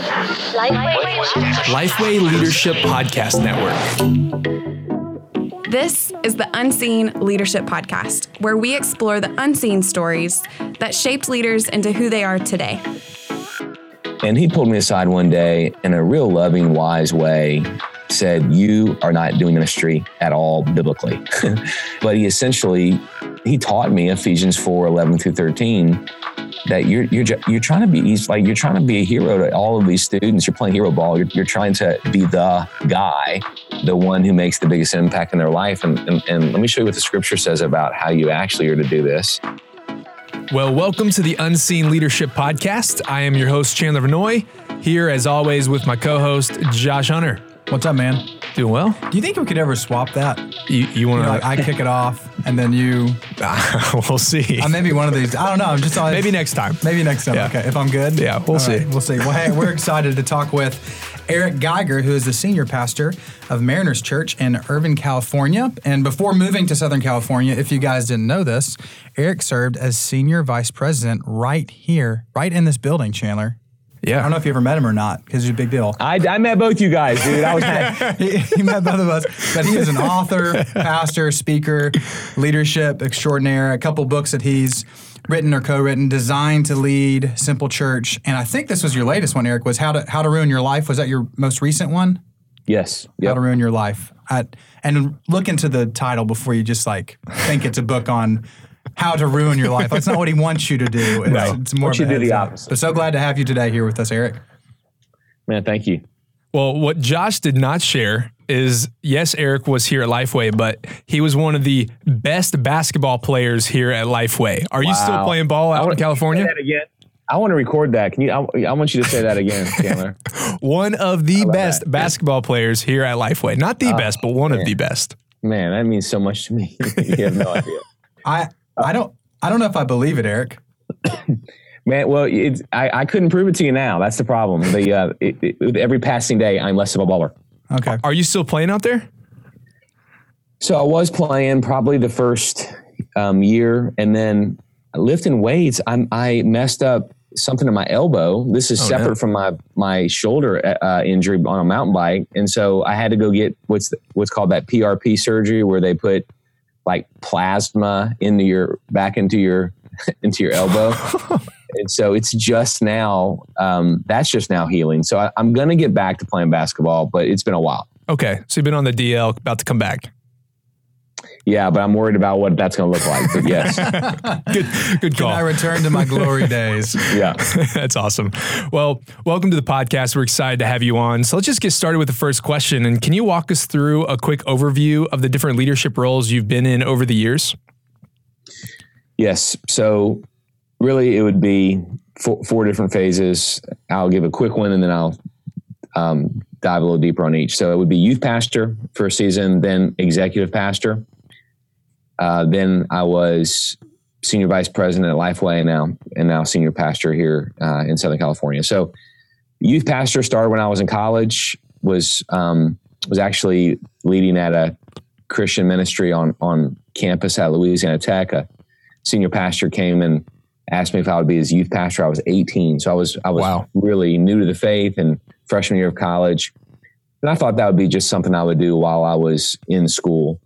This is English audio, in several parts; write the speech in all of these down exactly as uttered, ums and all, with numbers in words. Lifeway. Lifeway Leadership Podcast Network. This is the Unseen Leadership Podcast, where we explore the unseen stories that shaped leaders into who they are today. And he pulled me aside one day in a real loving, wise way, said, "You are not doing ministry at all biblically." But he essentially, he taught me Ephesians four, eleven through thirteen, that you're you're you're trying to be like you're trying to be a hero to all of these students. You're playing hero ball. You're, you're trying to be the guy, the one who makes the biggest impact in their life. And, and and let me show you what the scripture says about how you actually are to do this. Well, welcome to the Unseen Leadership Podcast. I am your host, Chandler Vernoy, here as always with my co-host, Josh Hunter. What's up, man? Doing well. Do you think we could ever swap that? You, you want to like I kick it off and then you? We'll see. I may be one of these. I don't know. I'm just always, maybe next time. Maybe next time. Yeah. Okay, if I'm good. Yeah, we'll All see. Right, we'll see. Well, hey, we're excited to talk with Eric Geiger, who is the senior pastor of Mariners Church in Irvine, California. And before moving to Southern California, if you guys didn't know this, Eric served as senior vice president right here, right in this building, Chandler. Yeah, I don't know if you ever met him or not, because he's a big deal. I, I met both you guys, dude. I was he, he met both of us, but he is an author, pastor, speaker, leadership extraordinaire. A couple books that he's written or co-written: Designed to Lead, Simple Church, and I think this was your latest one, Eric. Was How to How to Ruin Your Life? Was that your most recent one? Yes. Yep. How to Ruin Your Life. I, and look into the title before you just like think it's a book on how to ruin your life. That's not what he wants you to do. It's, no. it's more you do the opposite. But so glad to have you today here with us, Eric. Man, thank you. Well, what Josh did not share is, yes, Eric was here at Lifeway, but he was one of the best basketball players here at Lifeway. Are wow. you still playing ball out in California? Say that again. I want to record that. Can you? I, I want you to say that again, Chandler. One of the best that. basketball players here at Lifeway. Not the uh, best, but one man. of the best. Man, that means so much to me. You have no idea. I... I don't I don't know if I believe it, Eric. Man, well, it's, I, I couldn't prove it to you now. That's the problem. The, uh, it, it, every passing day, I'm less of a baller. Okay. Are you still playing out there? So I was playing probably the first um, year, and then lifting weights, I I messed up something in my elbow. This is oh, separate no. from my, my shoulder uh, injury on a mountain bike, and so I had to go get what's the, what's called that P R P surgery, where they put like plasma into your back, into your, into your elbow. And so it's just now, um, that's just now healing. So I, I'm going to get back to playing basketball, but it's been a while. Okay. So you've been on the D L, about to come back. Yeah, but I'm worried about what that's going to look like. But yes. good good call. Can I return to my glory days? Yeah. That's awesome. Well, welcome to the podcast. We're excited to have you on. So let's just get started with the first question. And can you walk us through a quick overview of the different leadership roles you've been in over the years? Yes. So really it would be four, four different phases. I'll give a quick one and then I'll um, dive a little deeper on each. So it would be youth pastor for a season, then executive pastor. Uh, then I was senior vice president at Lifeway and now and now senior pastor here uh, in Southern California. So youth pastor started when I was in college, was um, was actually leading at a Christian ministry on, on campus at Louisiana Tech. A senior pastor came and asked me if I would be his youth pastor. I was eighteen. So I was I was wow. really new to the faith and freshman year of college. And I thought that would be just something I would do while I was in school.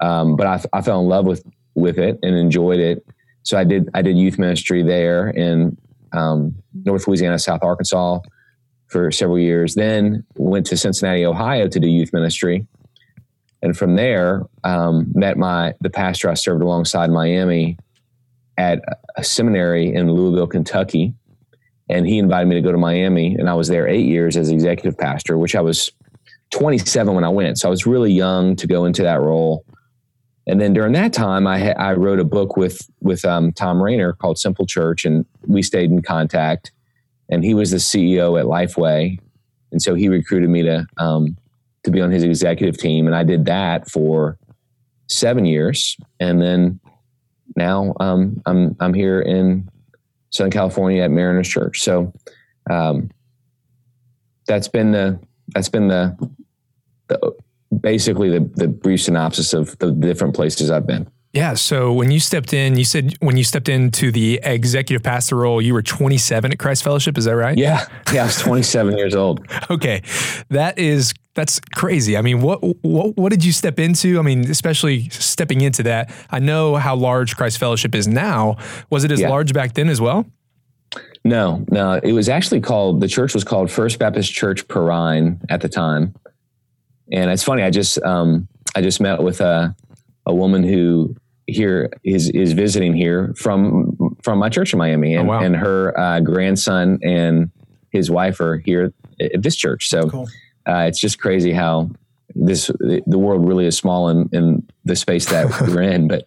Um, but I, I fell in love with, with it and enjoyed it. So I did I did youth ministry there in um, North Louisiana, South Arkansas for several years. Then went to Cincinnati, Ohio to do youth ministry. And from there, um, met my the pastor I served alongside in Miami at a seminary in Louisville, Kentucky. And he invited me to go to Miami. And I was there eight years as executive pastor, which I was twenty-seven when I went. So I was really young to go into that role. And then during that time, I, ha- I wrote a book with with um, Tom Rainer called Simple Church, and we stayed in contact. And he was the C E O at Lifeway, and so he recruited me to um, to be on his executive team, and I did that for seven years. And then now um, I'm I'm here in Southern California at Mariners Church. So um, that's been the that's been the the. basically the, the brief synopsis of the different places I've been. Yeah. So when you stepped in, you said when you stepped into the executive pastor role, you were twenty-seven at Christ Fellowship. Is that right? Yeah. Yeah. I was twenty-seven years old. Okay. That is, that's crazy. I mean, what, what, what did you step into? I mean, especially stepping into that. I know how large Christ Fellowship is now. Was it as yeah. large back then as well? No, no. It was actually called, the church was called First Baptist Church Perrine at the time. And it's funny. I just, um, I just met with a, a woman who, here is is visiting here from from my church in Miami, and, oh, wow. and her uh, grandson and his wife are here at this church. So cool. uh, it's just crazy how this the world really is small in, in the space that we're in. But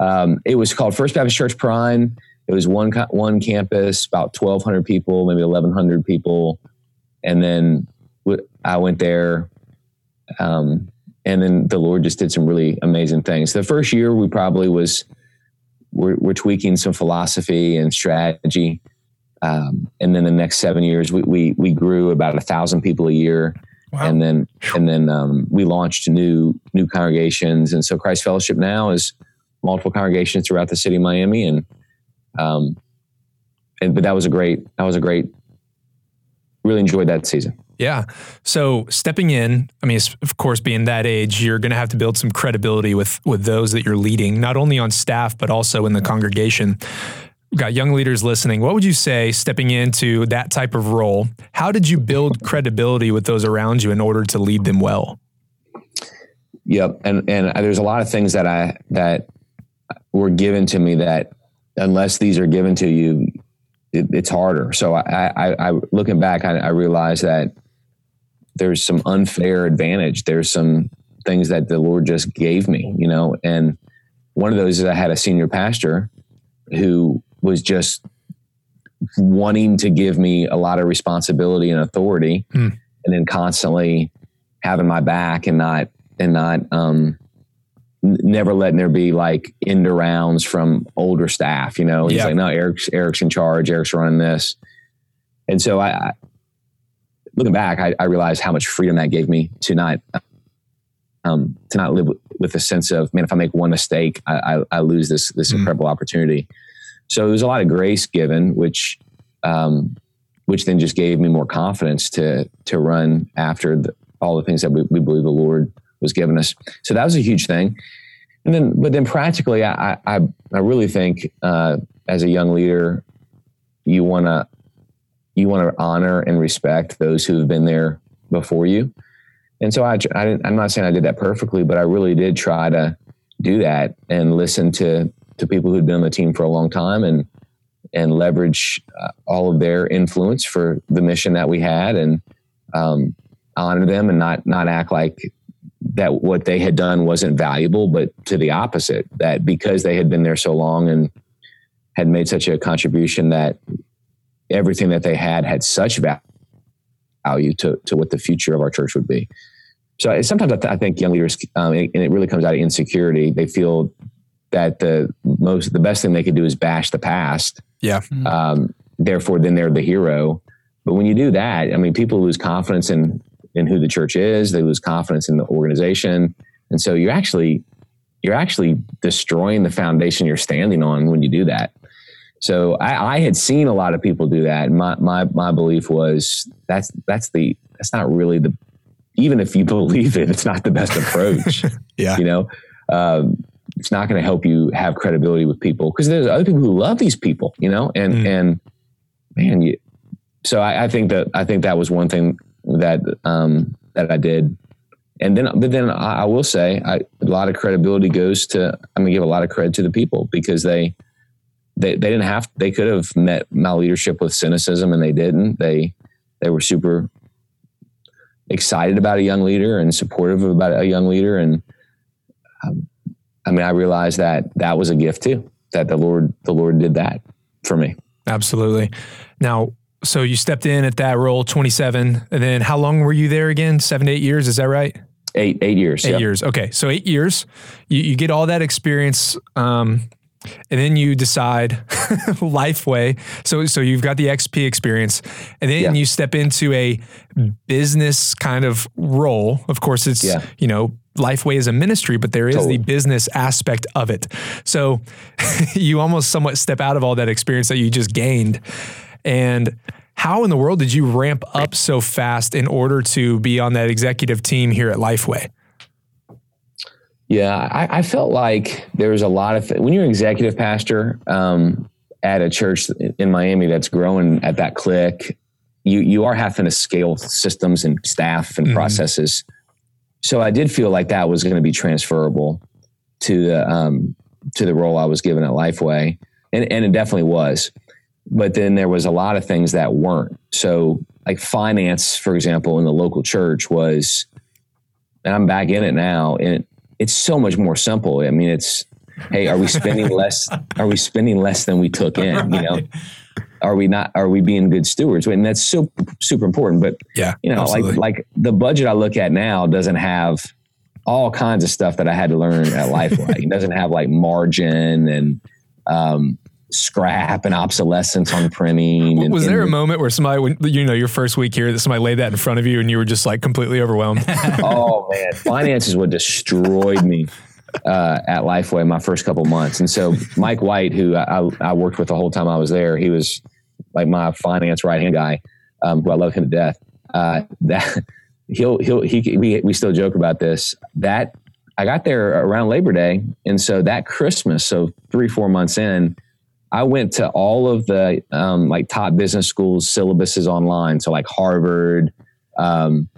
um, it was called First Baptist Church Perrine. It was one one campus, about twelve hundred people, maybe eleven hundred people, and then I went there. Um, And then the Lord just did some really amazing things. The first year we probably was, we're, we're tweaking some philosophy and strategy. Um, and then the next seven years we, we, we grew about a thousand people a year. Wow. And then, and then, um, we launched new, new congregations. And so Christ Fellowship now is multiple congregations throughout the city of Miami. And, um, and, but that was a great, that was a great, really enjoyed that season. Yeah. So stepping in, I mean, of course, being that age, you're going to have to build some credibility with, with those that you're leading, not only on staff, but also in the congregation. We've got young leaders listening. What would you say stepping into that type of role? How did you build credibility with those around you in order to lead them well? Yep. And, and there's a lot of things that I, that were given to me that unless these are given to you, it, it's harder. So I, I, I looking back, I, I realized that there's some unfair advantage. There's some things that the Lord just gave me, you know, and one of those is I had a senior pastor who was just wanting to give me a lot of responsibility and authority mm. and then constantly having my back and not, and not, um, never letting there be like end arounds from older staff, you know, he's yeah. like, no, Eric's, Eric's in charge. Eric's running this. And so I, I looking back, I, I realized how much freedom that gave me to not, um, to not live with, with a sense of, man, if I make one mistake, I, I, I lose this, this mm-hmm. incredible opportunity. So there was a lot of grace given, which, um, which then just gave me more confidence to, to run after the, all the things that we, we believe the Lord was given us. So that was a huge thing. And then, but then practically, I, I, I really think, uh, as a young leader, you want to, you want to honor and respect those who have been there before you. And so I, I didn't, I'm not saying I did that perfectly, but I really did try to do that and listen to, to people who'd been on the team for a long time and, and leverage uh, all of their influence for the mission that we had and, um, honor them and not, not act like that what they had done wasn't valuable, but to the opposite, that because they had been there so long and had made such a contribution that everything that they had had such value to, to what the future of our church would be. So I, sometimes I, th- I think young leaders, um, and it really comes out of insecurity. They feel that the most, the best thing they could do is bash the past. Yeah. Mm-hmm. Um, therefore then they're the hero. But when you do that, I mean, people lose confidence in, in who the church is, they lose confidence in the organization. And so you're actually, you're actually destroying the foundation you're standing on when you do that. So I, I had seen a lot of people do that. And my, my, my belief was that's, that's the, that's not really the, even if you believe it, it's not the best approach. Yeah. You know, um, it's not going to help you have credibility with people because there's other people who love these people, you know, and, mm. and man, you, so I, I think that, I think that was one thing that, um, that I did. And then, but then I, I will say I, a lot of credibility goes to, I'm gonna give a lot of credit to the people because they, they, they didn't have, they could have met my leadership with cynicism and they didn't, they, they were super excited about a young leader and supportive about a young leader. And um, I mean, I realized that that was a gift too, that the Lord, the Lord did that for me. Absolutely. Now, so you stepped in at that role, twenty-seven, and then how long were you there again? Seven to eight years, is that right? Eight, eight years. Eight yeah. years. Okay, so eight years. You, you get all that experience. Um, and then you decide Lifeway. So, so you've got the X P experience, and then yeah. you step into a business kind of role. Of course, it's, yeah. you know, Lifeway is a ministry, but there is totally. the business aspect of it. So you almost somewhat step out of all that experience that you just gained. And how in the world did you ramp up so fast in order to be on that executive team here at Lifeway? Yeah, I, I felt like there was a lot of, when you're an executive pastor um, at a church in Miami that's growing at that click, you you are having to scale systems and staff and mm-hmm. processes. So I did feel like that was going to be transferable to the um, to the role I was given at Lifeway, and and it definitely was. But then there was a lot of things that weren't. So like finance, for example, in the local church was, and I'm back in it now, and it, it's so much more simple. I mean, it's, hey, are we spending less? Are we spending less than we took in? Right. You know, are we not? Are we being good stewards? And that's so super important. But yeah, you know, absolutely. like like the budget I look at now doesn't have all kinds of stuff that I had to learn at Lifeway. It doesn't have like margin and um, scrap and obsolescence on printing. And, was there and, a moment where somebody, when, you know, your first week here, that somebody laid that in front of you and you were just like completely overwhelmed? Oh man, finances would destroyed me uh, at Lifeway my first couple months. And so Mike White, who I, I worked with the whole time I was there, he was like my finance right hand guy, um, who I love him to death. Uh, that he'll he'll he we we still joke about this. That I got there around Labor Day, and so that Christmas, so three four months in, I went to all of the um, like top business schools syllabuses online. So like Harvard, um,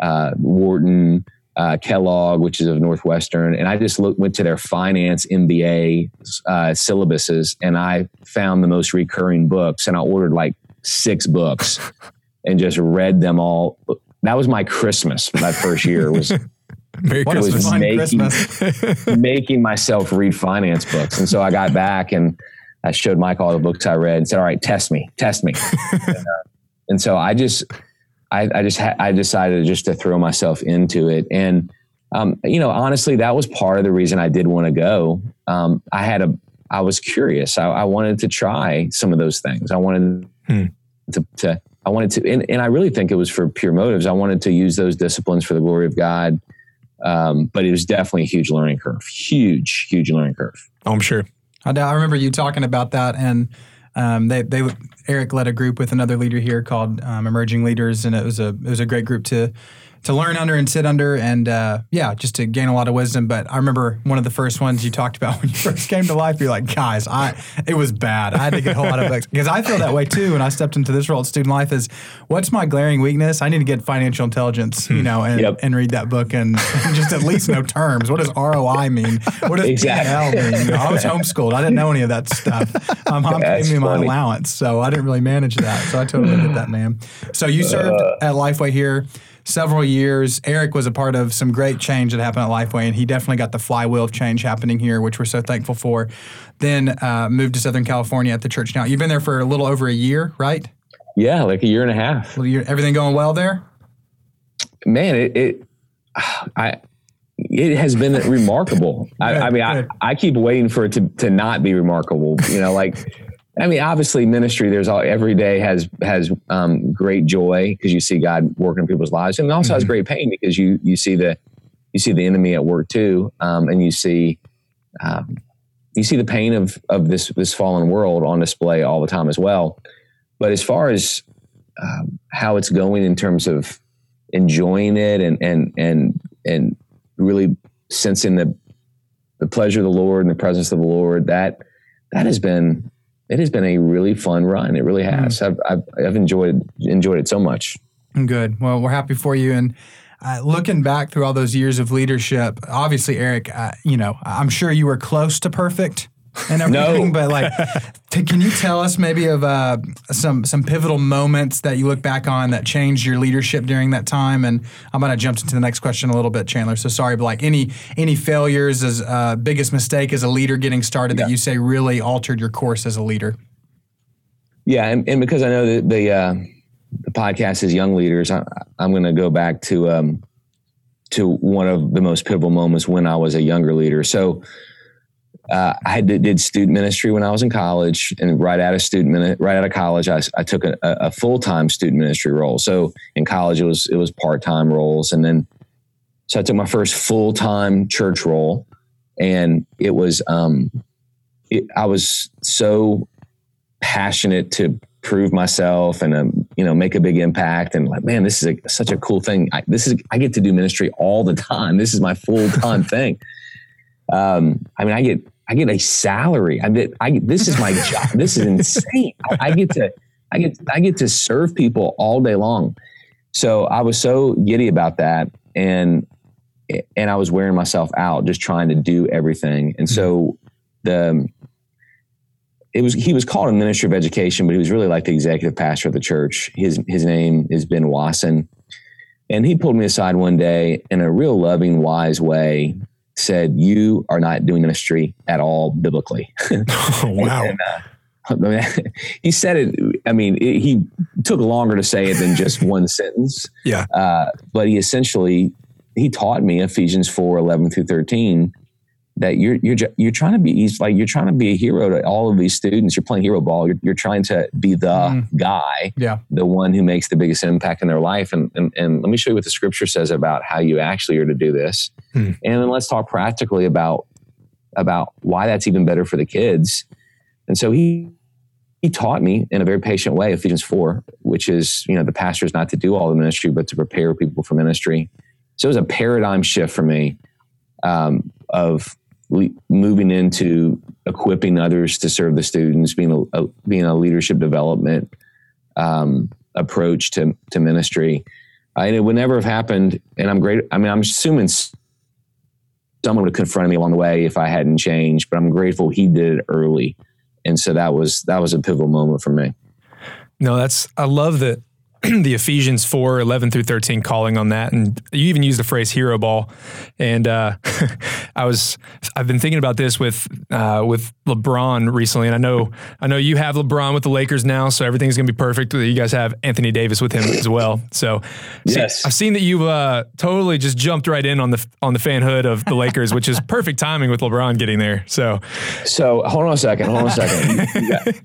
uh, Wharton, uh, Kellogg, which is of Northwestern. And I just looked, went to their finance M B A uh, syllabuses, and I found the most recurring books, and I ordered like six books and just read them all. That was my Christmas. My first year was Merry Christmas. Was making, Christmas. making myself read finance books. And so I got back and I showed Mike all the books I read and said, all right, test me, test me. and, uh, and so I just, I, I just, ha- I decided just to throw myself into it. And, um, you know, honestly, that was part of the reason I did want to go. Um, I had a, I was curious. I, I wanted to try some of those things. I wanted hmm. to, to, I wanted to, and, and I really think it was for pure motives. I wanted to use those disciplines for the glory of God. Um, but it was definitely a huge learning curve, huge, huge learning curve. Oh, I'm sure. I remember you talking about that, and um, they, they Eric led a group with another leader here called um, Emerging Leaders, and it was a it was a great group to to learn under and sit under, and uh, yeah, just to gain a lot of wisdom. But I remember one of the first ones you talked about when you first came to life. You're like, guys, I it was bad. I had to get a whole lot of books because I feel that way too when I stepped into this role at Student Life. Is what's my glaring weakness? I need to get financial intelligence, you know, and, yep. and read that book and, and just at least know terms. What does R O I mean? What does exactly. P and L mean? You know, I was homeschooled. I didn't know any of that stuff. My mom gave me my funny. allowance, so I didn't really manage that. So I totally get that, man. So you served uh, at Lifeway here several years. Eric was a part of some great change that happened at Lifeway, and he definitely got the flywheel of change happening here, which we're so thankful for. Then uh, moved to Southern California at the church now. You've been there for a little over a year, right? Yeah, like a year and a half. A year, everything going well there? Man, it it, I, it has been remarkable. I, I mean, I, I keep waiting for it to, to not be remarkable. You know, like... I mean, obviously ministry, there's all, every day has, has, um, great joy because you see God working in people's lives, and it also mm-hmm. has great pain because you, you see the, you see the enemy at work too. Um, and you see, um, you see the pain of, of this, this fallen world on display all the time as well. But as far as, um, how it's going in terms of enjoying it and, and, and, and really sensing the, the pleasure of the Lord and the presence of the Lord, that, that has been, it has been a really fun run. It really has. I've, I've, I've enjoyed enjoyed it so much. Good. Well, we're happy for you. And uh, looking back through all those years of leadership, obviously, Eric, uh, you know, I'm sure you were close to perfect and everything, no. but like, t- can you tell us maybe of uh, some some pivotal moments that you look back on that changed your leadership during that time? And I'm gonna jump into the next question a little bit, Chandler. So sorry, but like any any failures as uh, biggest mistake as a leader getting started yeah. that you say really altered your course as a leader? Yeah, and, and because I know that the uh, the podcast is Young Leaders, I, I'm gonna go back to um, to one of the most pivotal moments when I was a younger leader. So. Uh, I did, did student ministry when I was in college, and right out of student right out of college, I, I took a, a full time student ministry role. So in college, it was it was part time roles, and then so I took my first full time church role, and it was um, it, I was so passionate to prove myself and um, you know make a big impact, and like, man, this is a, such a cool thing. I, this is I get to do ministry all the time. This is my full time thing. Um, I mean, I get. I get a salary. I get, I get, this is my job. This is insane. I, I get to, I get, I get to serve people all day long. So I was so giddy about that. And, and I was wearing myself out just trying to do everything. And so the, it was, he was called a minister of education, but he was really like the executive pastor of the church. His, his name is Ben Watson. And he pulled me aside one day in a real loving, wise way, said, you are not doing ministry at all biblically. Oh, wow. and, uh, he said it. I mean, it, he took longer to say it than just one sentence. Yeah. Uh, but he essentially, he taught me Ephesians four eleven through thirteen, that you're, you're, you're trying to be he's like, you're trying to be a hero to all of these students. You're playing hero ball. You're, you're trying to be the mm. guy, yeah. the one who makes the biggest impact in their life. And, and, and let me show you what the scripture says about how you actually are to do this. Mm. And then let's talk practically about, about why that's even better for the kids. And so he, he taught me in a very patient way, Ephesians four, which is, you know, the pastor is not to do all the ministry, but to prepare people for ministry. So it was a paradigm shift for me, um, of, moving into equipping others to serve the students, being a, a being a leadership development um, approach to to ministry, uh, and it would never have happened. And I'm great. I mean, I'm assuming someone would have confronted me along the way if I hadn't changed. But I'm grateful he did it early, and so that was that was a pivotal moment for me. No, that's I love that the Ephesians four eleven through thirteen calling on that. And you even used the phrase hero ball. And, uh, I was, I've been thinking about this with, uh, with LeBron recently. And I know, I know you have LeBron with the Lakers now, so everything's going to be perfect. You guys have Anthony Davis with him as well. So yes, I've seen that you've, uh, totally just jumped right in on the, on the fanhood of the Lakers, which is perfect timing with LeBron getting there. So, so hold on a second, hold on a second. You got it.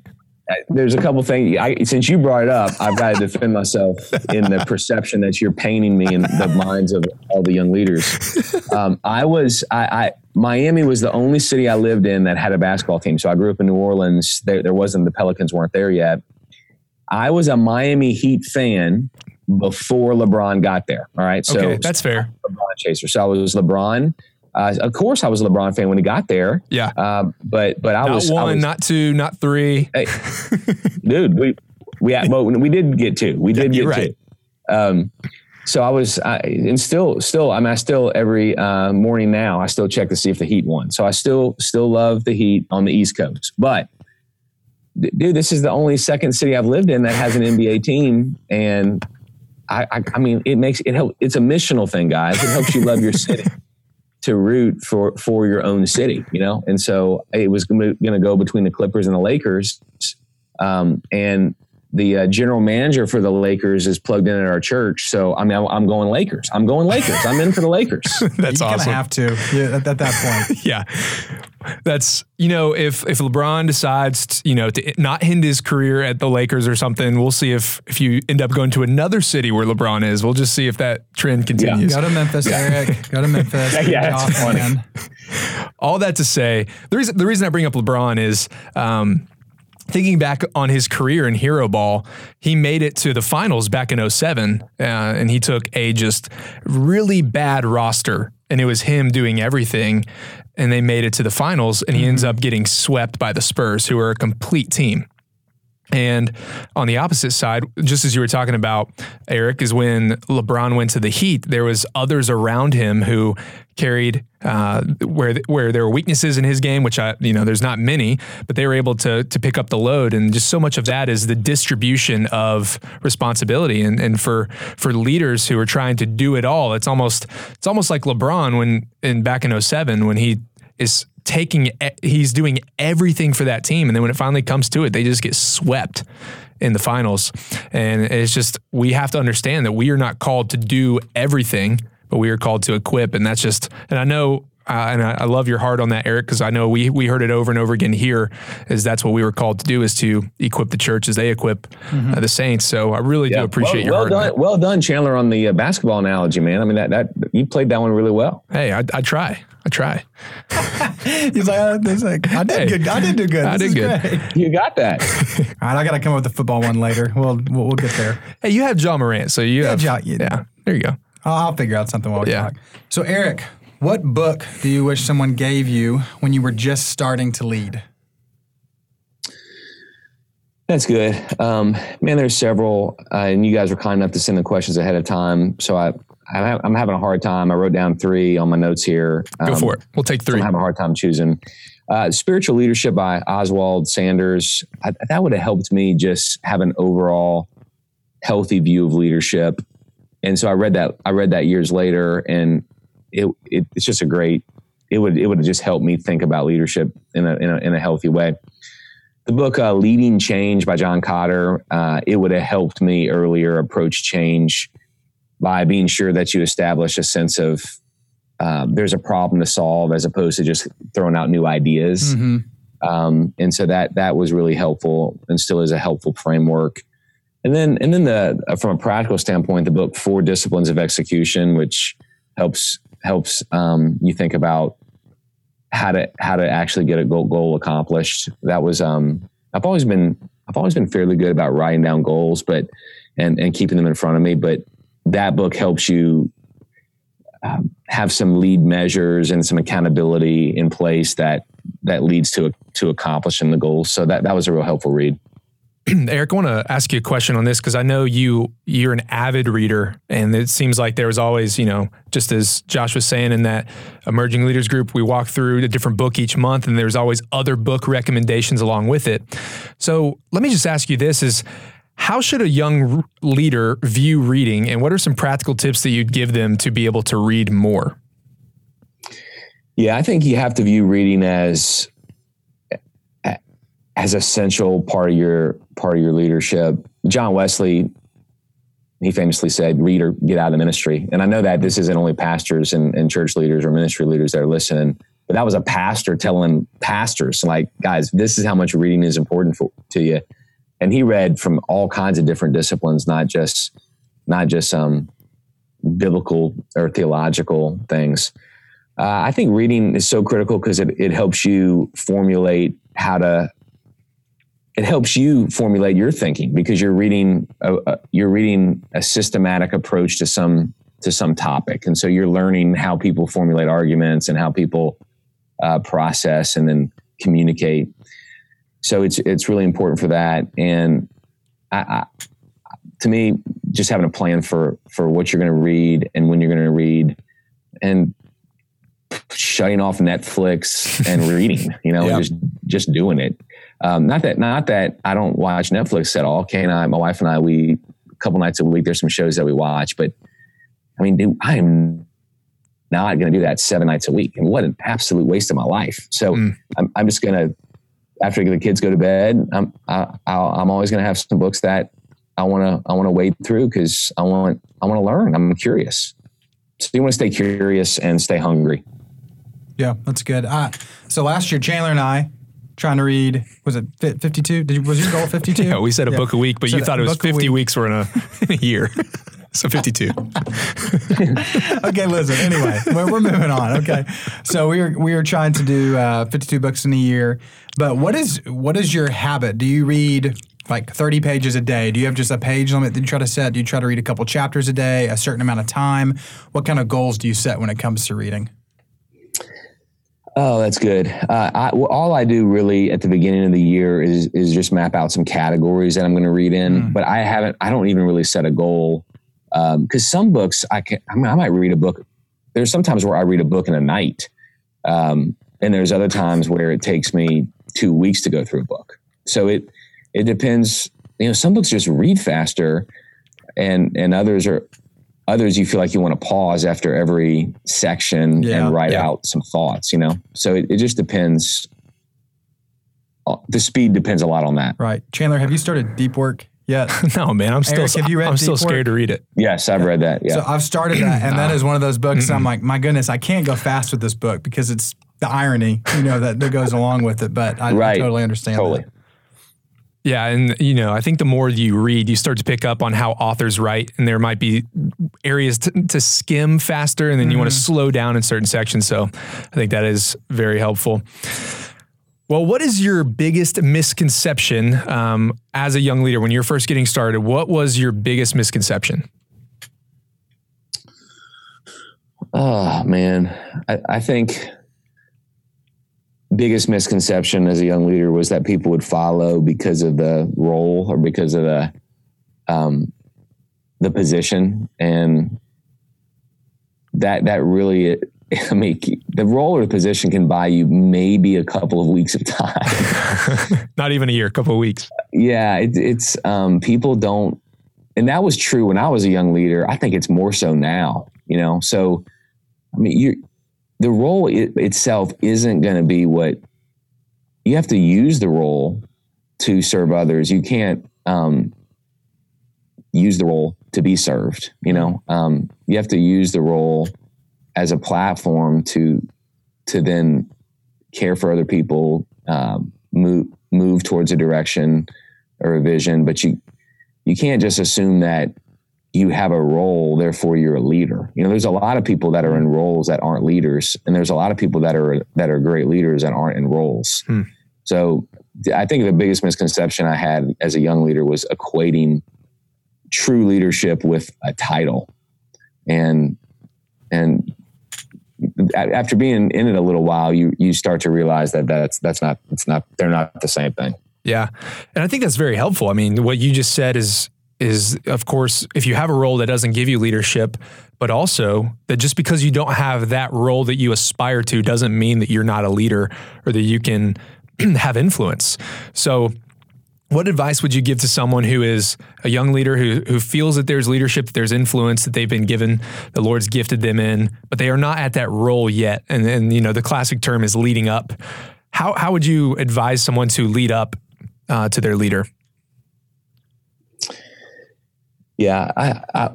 There's a couple things. I, since you brought it up, I've got to defend myself in the perception that you're painting me in the minds of all the young leaders. Um, I was, I, I, Miami was the only city I lived in that had a basketball team. So I grew up in New Orleans. There, there wasn't, the Pelicans weren't there yet. I was a Miami Heat fan before LeBron got there. All right. So okay, that's fair. LeBron chaser. So I was LeBron. Uh, of course, I was a LeBron fan when he got there. Yeah, uh, but but I not was not one, was, not two, not three. Hey, dude, we we had, well, we did get two. We did You're get right. two. Um, so I was, I, and still, still, I mean, I still every uh, morning now, I still check to see if the Heat won. So I still, still love the Heat on the East Coast. But dude, this is the only second city I've lived in that has an N B A team, and I, I, I mean, it makes it help. It's a missional thing, guys. It helps you love your city. To root for, for your own city, you know? And so it was going to go between the Clippers and the Lakers. Um, and the uh, general manager for the Lakers is plugged in at our church. So I mean, I'm, I'm going Lakers. I'm going Lakers. I'm in for the Lakers. That's you awesome. You kind of have to yeah, at, at that point. Yeah. That's, you know, if, if LeBron decides, to, you know, to not end his career at the Lakers or something, we'll see if, if you end up going to another city where LeBron is. We'll just see if that trend continues. Yeah. Go to Memphis, yeah. Eric. Go to Memphis. yeah, yeah that's funny. Man. All that to say, the reason, the reason I bring up LeBron is, um, thinking back on his career in hero ball, he made it to the finals back in oh seven, uh, and he took a just really bad roster, and it was him doing everything, and they made it to the finals, and he ends up getting swept by the Spurs, who are a complete team. And on the opposite side, just as you were talking about, Eric, is when LeBron went to the Heat, there was others around him who carried uh, where where there were weaknesses in his game, which I you know there's not many, but they were able to to pick up the load. And just so much of that is the distribution of responsibility. And and for for leaders who are trying to do it all, it's almost it's almost like LeBron when in back in oh seven when he is. taking, he's doing everything for that team. And then when it finally comes to it, they just get swept in the finals. And it's just, we have to understand that we are not called to do everything, but we are called to equip. And that's just, and I know Uh, and I, I love your heart on that, Eric, because I know we we heard it over and over again here, is that's what we were called to do, is to equip the church as they equip mm-hmm. uh, the saints. So I really yeah. do appreciate well, your well heart. Done, on that. Well done, Chandler, on the uh, basketball analogy, man. I mean, that that you played that one really well. Hey, I, I try. I try. He's like, he's like, I did hey, good. I did do good. I this did good. Great. You got that. All right, I got to come up with the football one later. We'll we'll, we'll get there. Hey, you have John Morant, so you yeah, have John, yeah. yeah. There you go. I'll, I'll figure out something while we yeah. talk. So, Eric. What book do you wish someone gave you when you were just starting to lead? That's good. Um, man, there's several, uh, and you guys were kind enough to send the questions ahead of time. So I, I, I'm having a hard time. I wrote down three on my notes here. Um, Go for it. We'll take three. So I'm having a hard time choosing. Uh, Spiritual Leadership by Oswald Sanders. I, that would have helped me just have an overall healthy view of leadership. And so I read that, I read that years later, and It, it it's just a great. It would it would have just helped me think about leadership in a in a, in a healthy way. The book uh, "Leading Change" by John Kotter. Uh, it would have helped me earlier approach change by being sure that you establish a sense of uh, there's a problem to solve as opposed to just throwing out new ideas. Mm-hmm. Um, and so that that was really helpful and still is a helpful framework. And then and then the from a practical standpoint, the book Four Disciplines of Execution, which helps. helps um, you think about how to how to actually get a goal, goal accomplished. That was um, I've always been I've always been fairly good about writing down goals, but and and keeping them in front of me. But that book helps you um, have some lead measures and some accountability in place that that leads to to accomplishing the goals. So that that was a real helpful read. Eric, I want to ask you a question on this because I know you, you're an avid reader, and it seems like there was always, you know, just as Josh was saying in that emerging leaders group, we walk through a different book each month and there's always other book recommendations along with it. So let me just ask you this is how should a young leader view reading, and what are some practical tips that you'd give them to be able to read more? Yeah, I think you have to view reading as as essential part of your part of your leadership. John Wesley, he famously said, read or get out of ministry. And I know that this isn't only pastors and, and church leaders or ministry leaders that are listening, but that was a pastor telling pastors, like, guys, this is how much reading is important for, to you. And he read from all kinds of different disciplines, not just not just um, biblical or theological things. Uh, I think reading is so critical because it, it helps you formulate how to It helps you formulate your thinking because you're reading a, a, you're reading a systematic approach to some to some topic, and so you're learning how people formulate arguments and how people uh, process and then communicate. So it's it's really important for that. And I, I, to me, just having a plan for for what you're going to read and when you're going to read, and shutting off Netflix and reading, you know, yeah. just just doing it. Um, not that, not that I don't watch Netflix at all. Kay and I, my wife and I, we a couple nights a week. There's some shows that we watch, but I mean, dude, I am not going to do that seven nights a week, and what an absolute waste of my life. So mm. I'm, I'm just going to, after the kids go to bed, I'm, I, I'll, I'm always going to have some books that I want to, I want to wade through because I want, I want to learn. I'm curious. So you want to stay curious and stay hungry. Yeah, that's good. Uh, so last year, Chandler and I. Trying to read, was it fifty-two? Did you, was your goal fifty-two? Yeah, we said a yeah. book a week, but so you thought it was fifty week. weeks were in a, in a year. So fifty-two. Okay, listen, anyway, we're, we're moving on. Okay. So we were, we were trying to do uh, fifty-two books in a year. But what is what is your habit? Do you read like thirty pages a day? Do you have just a page limit that you try to set? Do you try to read a couple chapters a day, a certain amount of time? What kind of goals do you set when it comes to reading? Oh, that's good. Uh, I, well, all I do really at the beginning of the year is is just map out some categories that I'm going to read in. Mm. But I haven't. I don't even really set a goal because um, some books I can. I, mean, I might read a book. There's sometimes where I read a book in a night, um, and there's other times where it takes me two weeks to go through a book. So it it depends. You know, some books just read faster, and and others are. Others, you feel like you want to pause after every section yeah, and write yeah. out some thoughts, you know? So it, it just depends. The speed depends a lot on that. Right. Chandler, have you started Deep Work Yeah. No, man, I'm still, Eric, have you read I'm Deep still Work? Scared to read it. Yes, I've yeah. read that. Yeah. So I've started that. And that is one of those books. I'm like, my goodness, I can't go fast with this book because it's the irony, you know, that, that goes along with it. But I, right. I totally understand totally. that. Yeah. And, you know, I think the more you read, you start to pick up on how authors write, and there might be areas to, to skim faster. And then mm-hmm. you want to slow down in certain sections. So I think that is very helpful. Well, what is your biggest misconception um, as a young leader when you're first getting started? What was your biggest misconception? Oh, man. I, I think biggest misconception as a young leader was that people would follow because of the role or because of the um, the position. And that that really, I mean, the role or the position can buy you maybe a couple of weeks of time. Not even a year, a couple of weeks. Yeah, it, it's um, people don't, and that was true when I was a young leader. I think it's more so now, you know? So, I mean, you're, the role it, itself isn't going to be what you have to use the role to serve others. You can't um, use the role to be served. You know, um, you have to use the role as a platform to to then care for other people, um, move move towards a direction or a vision. But you you can't just assume that you have a role, therefore you're a leader. You know, there's a lot of people that are in roles that aren't leaders, and there's a lot of people that are that are great leaders that aren't in roles. Hmm. So I think the biggest misconception I had as a young leader was equating true leadership with a title. And and after being in it a little while, you you start to realize that that's that's not it's not they're not the same thing. Yeah. And I think that's very helpful. I mean, what you just said is is of course, if you have a role that doesn't give you leadership, but also that just because you don't have that role that you aspire to doesn't mean that you're not a leader or that you can have influence. So what advice would you give to someone who is a young leader who who feels that there's leadership, that there's influence that they've been given, the Lord's gifted them in, but they are not at that role yet? And then, you know, the classic term is leading up. How, how would you advise someone to lead up uh, to their leader? Yeah, I, I,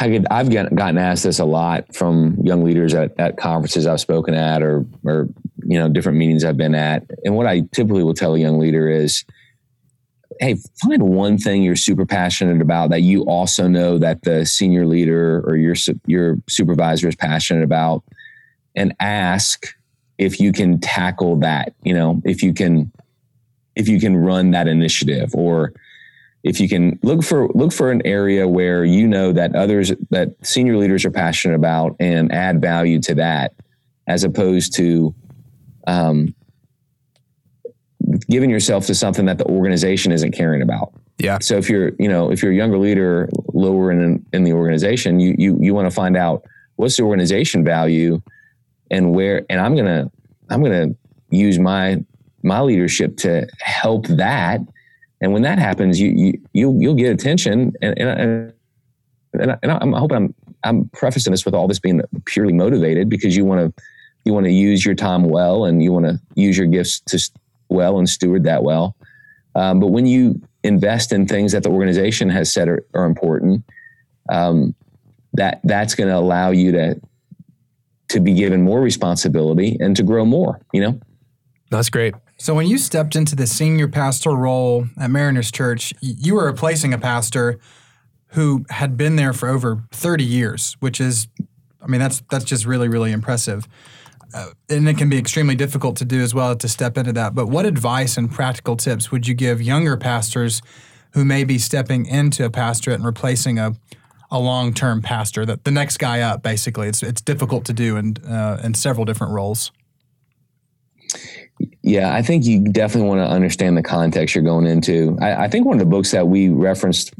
I could, I've gotten asked this a lot from young leaders at, at conferences I've spoken at, or, or, you know, different meetings I've been at. And what I typically will tell a young leader is, hey, find one thing you're super passionate about that you also know that the senior leader or your your supervisor is passionate about, and ask if you can tackle that. You know, if you can, if you can run that initiative, or if you can look for look for an area where you know that others, that senior leaders are passionate about, and add value to that, as opposed to um, giving yourself to something that the organization isn't caring about. Yeah. So if you're, you know, if you're a younger leader lower in in the organization, you you you want to find out what's the organization value, and where, and I'm gonna I'm gonna use my my leadership to help that. And when that happens, you, you, you'll, you'll get attention. And, and, and, I, and I'm hoping I'm, I'm prefacing this with all this being purely motivated, because you want to, you want to use your time well, and you want to use your gifts to well and steward that well. Um, but when you invest in things that the organization has said are, are important, um, that that's going to allow you to, to be given more responsibility and to grow more, you know? That's great. So when you stepped into the senior pastor role at Mariners Church, you were replacing a pastor who had been there for over thirty years, which is, I mean, that's that's just really, really impressive. Uh, and it can be extremely difficult to do as well, to step into that. But what advice and practical tips would you give younger pastors who may be stepping into a pastorate and replacing a a long-term pastor, that the next guy up, basically? It's it's difficult to do in, uh, in several different roles. Yeah, I think you definitely want to understand the context you're going into. I, I think one of the books that we referenced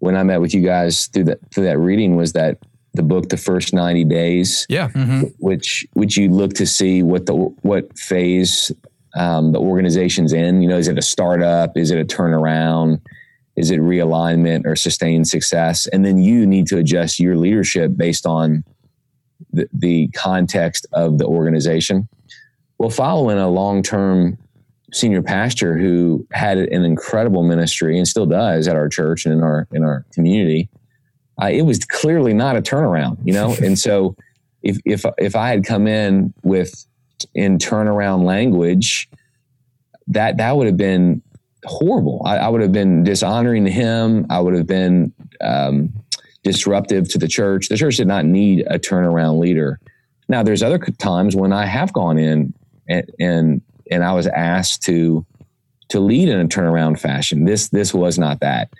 when I met with you guys through that through that reading was that the book, The First ninety Days. Yeah, mm-hmm. which which you look to see what the what phase um, the organization's in. You know, is it a startup? Is it a turnaround? Is it realignment or sustained success? And then you need to adjust your leadership based on the, the context of the organization. Well, following a long-term senior pastor who had an incredible ministry and still does at our church and in our in our community, uh, it was clearly not a turnaround, you know. And so, if if if I had come in with in turnaround language, that that would have been horrible. I, I would have been dishonoring to him. I would have been um, disruptive to the church. The church did not need a turnaround leader. Now, there's other times when I have gone in and and, and I was asked to to lead in a turnaround fashion. This this was not that.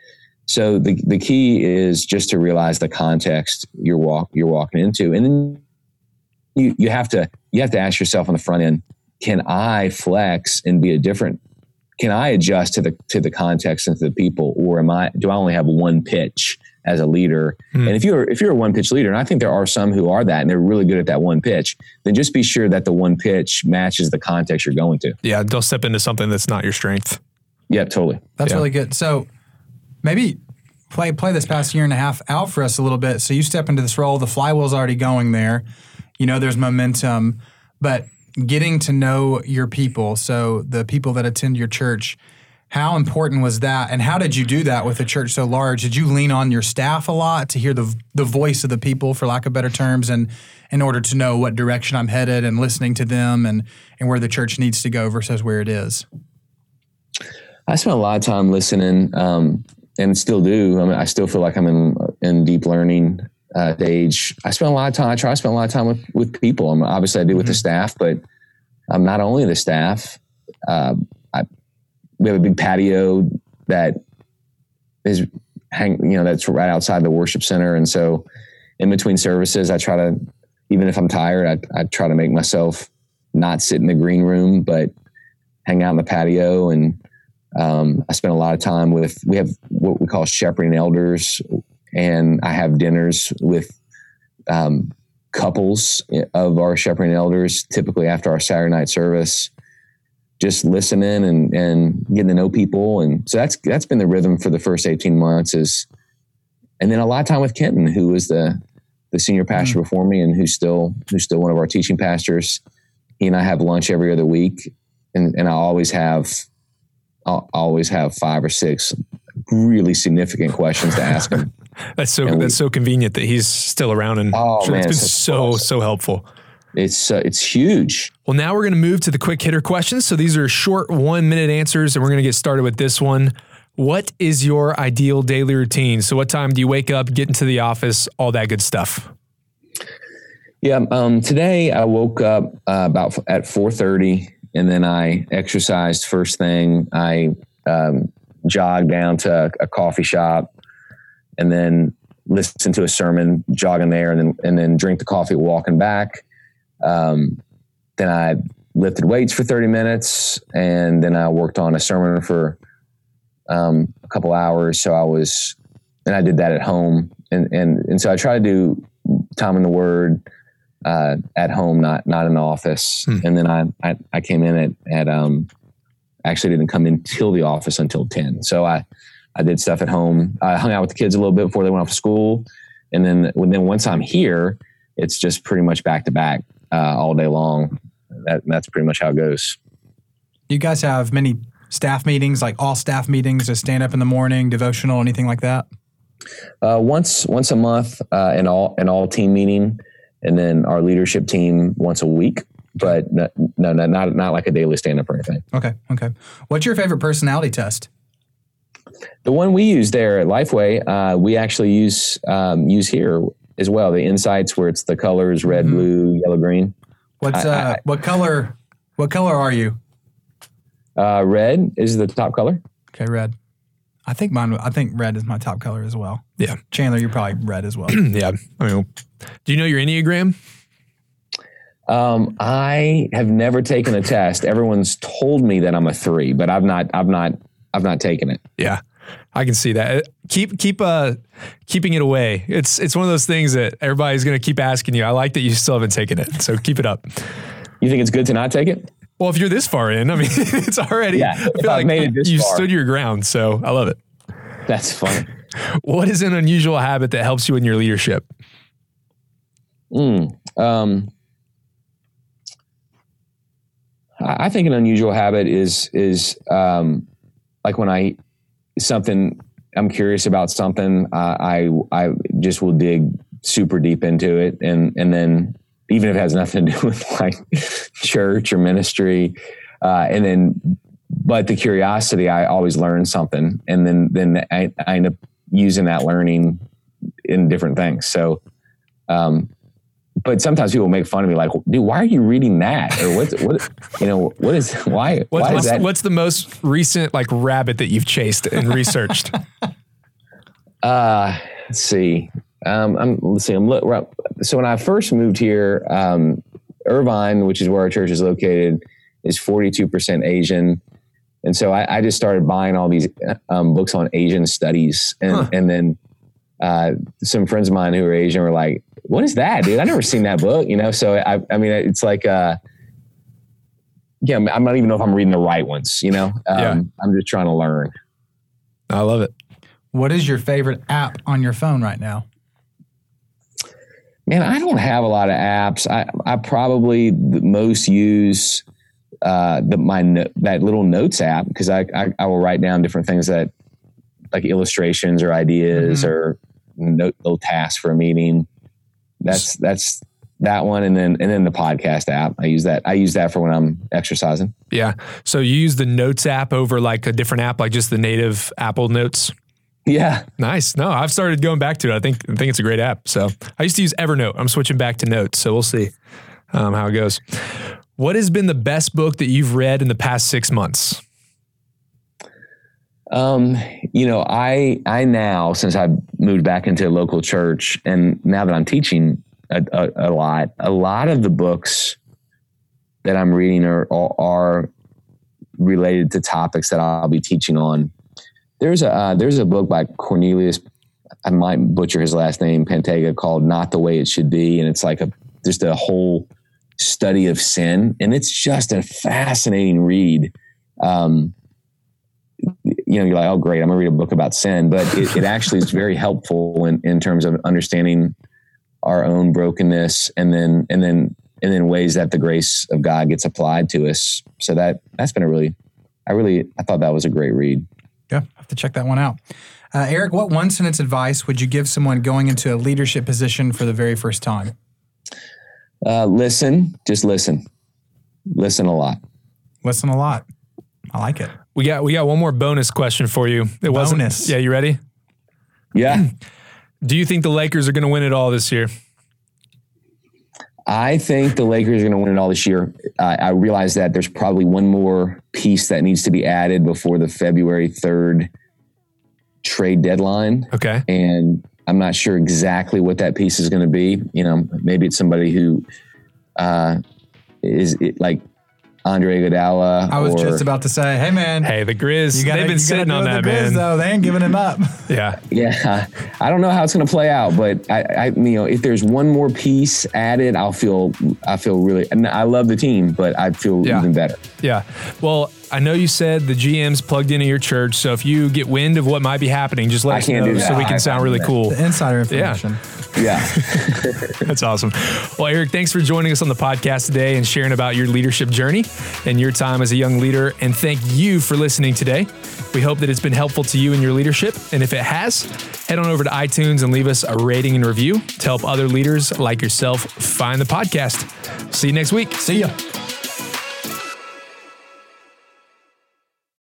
So the the key is just to realize the context you're walk you're walking into, and then you you have to you have to ask yourself on the front end: Can I flex and be a different? Can I adjust to the to the context and to the people, or am I? Do I only have one pitch as a leader? Mm. And if you're if you're a one pitch leader, and I think there are some who are that, and they're really good at that one pitch, then just be sure that the one pitch matches the context you're going to. Yeah, don't step into something that's not your strength. Yeah, totally. That's yeah. really good. So. Maybe play play this past year and a half out for us a little bit. So you step into this role, the flywheel's already going there. You know there's momentum, but getting to know your people, so the people that attend your church, how important was that? And how did you do that with a church so large? Did you lean on your staff a lot to hear the the voice of the people, for lack of better terms, and in order to know what direction I'm headed and listening to them and, and where the church needs to go versus where it is? I spent a lot of time listening. Um, And still do. I mean, I still feel like I'm in in deep learning uh, age. I spend a lot of time. I try to spend a lot of time with with people. I mean, obviously, I do with mm-hmm. the staff, but I'm um, not only the staff. Uh, I, we have a big patio that is hang. You know, that's right outside the worship center, and so in between services, I try to. Even if I'm tired, I I try to make myself not sit in the green room, but hang out in the patio and. Um, I spend a lot of time with, we have what we call shepherding elders, and I have dinners with um, couples of our shepherding elders, typically after our Saturday night service, just listening and, and getting to know people. And so that's, that's been the rhythm for the first eighteen months is, and then a lot of time with Kenton, who was the, the senior pastor mm-hmm. before me and who's still, who's still one of our teaching pastors. He and I have lunch every other week, and, and I always have I always have five or six really significant questions to ask him. that's so we, that's so convenient that he's still around, and oh, sure, man, it's been so awesome. so helpful. It's uh, it's huge. Well, now we're going to move to the quick hitter questions. So these are short one minute answers, and we're going to get started with this one. What is your ideal daily routine? So what time do you wake up, get into the office, all that good stuff? Yeah, um, today I woke up uh, about at four thirty. And then I exercised first thing. I um, jogged down to a coffee shop and then listened to a sermon, jogging there, and then and then drink the coffee walking back. Um, then I lifted weights for thirty minutes, and then I worked on a sermon for um, a couple hours. So I was, and I did that at home. And and, and so I try to do time in the Word, Uh, at home, not not in the office. Hmm. And then I, I, I came in at, at um actually didn't come in till the office until ten. So I, I did stuff at home. I hung out with the kids a little bit before they went off to school. And then and then once I'm here, it's just pretty much back to back uh, all day long. That That's pretty much how it goes. You guys have many staff meetings, like all staff meetings, a stand up in the morning, devotional, anything like that? Uh, once once a month, uh, an all an all team meeting. And then our leadership team once a week, but no, no, no not not like a daily stand-up or anything. Okay, okay. What's your favorite personality test? The one we use there at Lifeway, uh, we actually use um, use here as well. The Insights, where it's the colors red, mm-hmm. blue, yellow, green. What's I, uh, I, what color? What color are you? Uh, red is the top color. Okay, red. I think mine. I think red is my top color as well. Yeah, Chandler, you're probably red as well. Yeah, I mean, do you know your Enneagram? Um, I have never taken a test. Everyone's told me that I'm a three, but I've not. I've not. I've not taken it. Yeah, I can see that. Keep keep uh keeping it away. It's it's one of those things that everybody's going to keep asking you. I like that you still haven't taken it, so keep it up. You think it's good to not take it? Well, if you're this far in, I mean, it's already, yeah, I feel like made it this you far. Stood your ground. So I love it. That's funny. What is an unusual habit that helps you in your leadership? Mm, um, I think an unusual habit is, is um, like when I, something, I'm curious about something, uh, I, I just will dig super deep into it. And, and then even if it has nothing to do with like church or ministry, uh, and then, but the curiosity, I always learn something. And then, then I, I end up using that learning in different things. So, um, but sometimes people make fun of me, like, dude, why are you reading that? Or what's, what, you know, what is, why, what's, why is what's, that? What's the most recent, like, rabbit that you've chased and researched? Uh, let's see. Um, I'm, let's see. I'm, so when I first moved here, um, Irvine, which is where our church is located, is forty-two percent Asian. And so I, I just started buying all these um, books on Asian studies. And, huh. and then uh, some friends of mine who are Asian were like, what is that, dude? I never seen that book, you know? So I, I mean, it's like, uh, yeah, I don't even know if I'm reading the right ones, you know? Um, yeah. I'm just trying to learn. I love it. What is your favorite app on your phone right now? Man, I don't have a lot of apps. I, I probably most use, uh, the, my, no, that little notes app. Cause I, I, I will write down different things that like illustrations or ideas mm-hmm. or note, little tasks for a meeting. That's, that's that one. And then, and then the podcast app, I use that. I use that for when I'm exercising. Yeah. So you use the notes app over like a different app, like just the native Apple Notes. Yeah. Nice. No, I've started going back to it. I think, I think it's a great app. So I used to use Evernote. I'm switching back to Notes. So we'll see um, how it goes. What has been the best book that you've read in the past six months? Um, you know, I, I now, since I've moved back into a local church and now that I'm teaching a, a, a lot, a lot of the books that I'm reading are, are related to topics that I'll be teaching on. There's a, uh, there's a book by Cornelius, I might butcher his last name, Pantega, called Not the Way It Should Be. And it's like a, just a whole study of sin. And it's just a fascinating read. Um, you know, you're like, oh, great, I'm gonna read a book about sin, but it, it actually is very helpful in, in terms of understanding our own brokenness and then, and then, and then ways that the grace of God gets applied to us. So that, that's been a really, I really, I thought that was a great read. Yeah, I have to check that one out. Uh, Eric, what one sentence advice would you give someone going into a leadership position for the very first time? Uh, listen, just listen. Listen a lot. Listen a lot. I like it. We got we got one more bonus question for you. It wasn't, bonus. Yeah, you ready? Yeah. Do you think the Lakers are going to win it all this year? I think the Lakers are going to win it all this year. Uh, I realize that there's probably one more piece that needs to be added before the February third trade deadline. Okay. And I'm not sure exactly what that piece is going to be. You know, maybe it's somebody who uh, is it, like – Andre Iguodala. I was or, just about to say, hey, man. Hey, the Grizz. You gotta, they've been you sitting on that, the Grizz, man. Though. They ain't giving him up. Yeah. Yeah. I don't know how it's going to play out, but I, I, you know, if there's one more piece added, I'll feel, I feel really, and I love the team, but I feel yeah. even better. Yeah. Well, I know you said the G M's plugged into your church, so if you get wind of what might be happening, just let us know so we can sound really cool. The insider information. Yeah. yeah. That's awesome. Well, Eric, thanks for joining us on the podcast today and sharing about your leadership journey and your time as a young leader. And thank you for listening today. We hope that it's been helpful to you in your leadership. And if it has, head on over to iTunes and leave us a rating and review to help other leaders like yourself find the podcast. See you next week. See ya.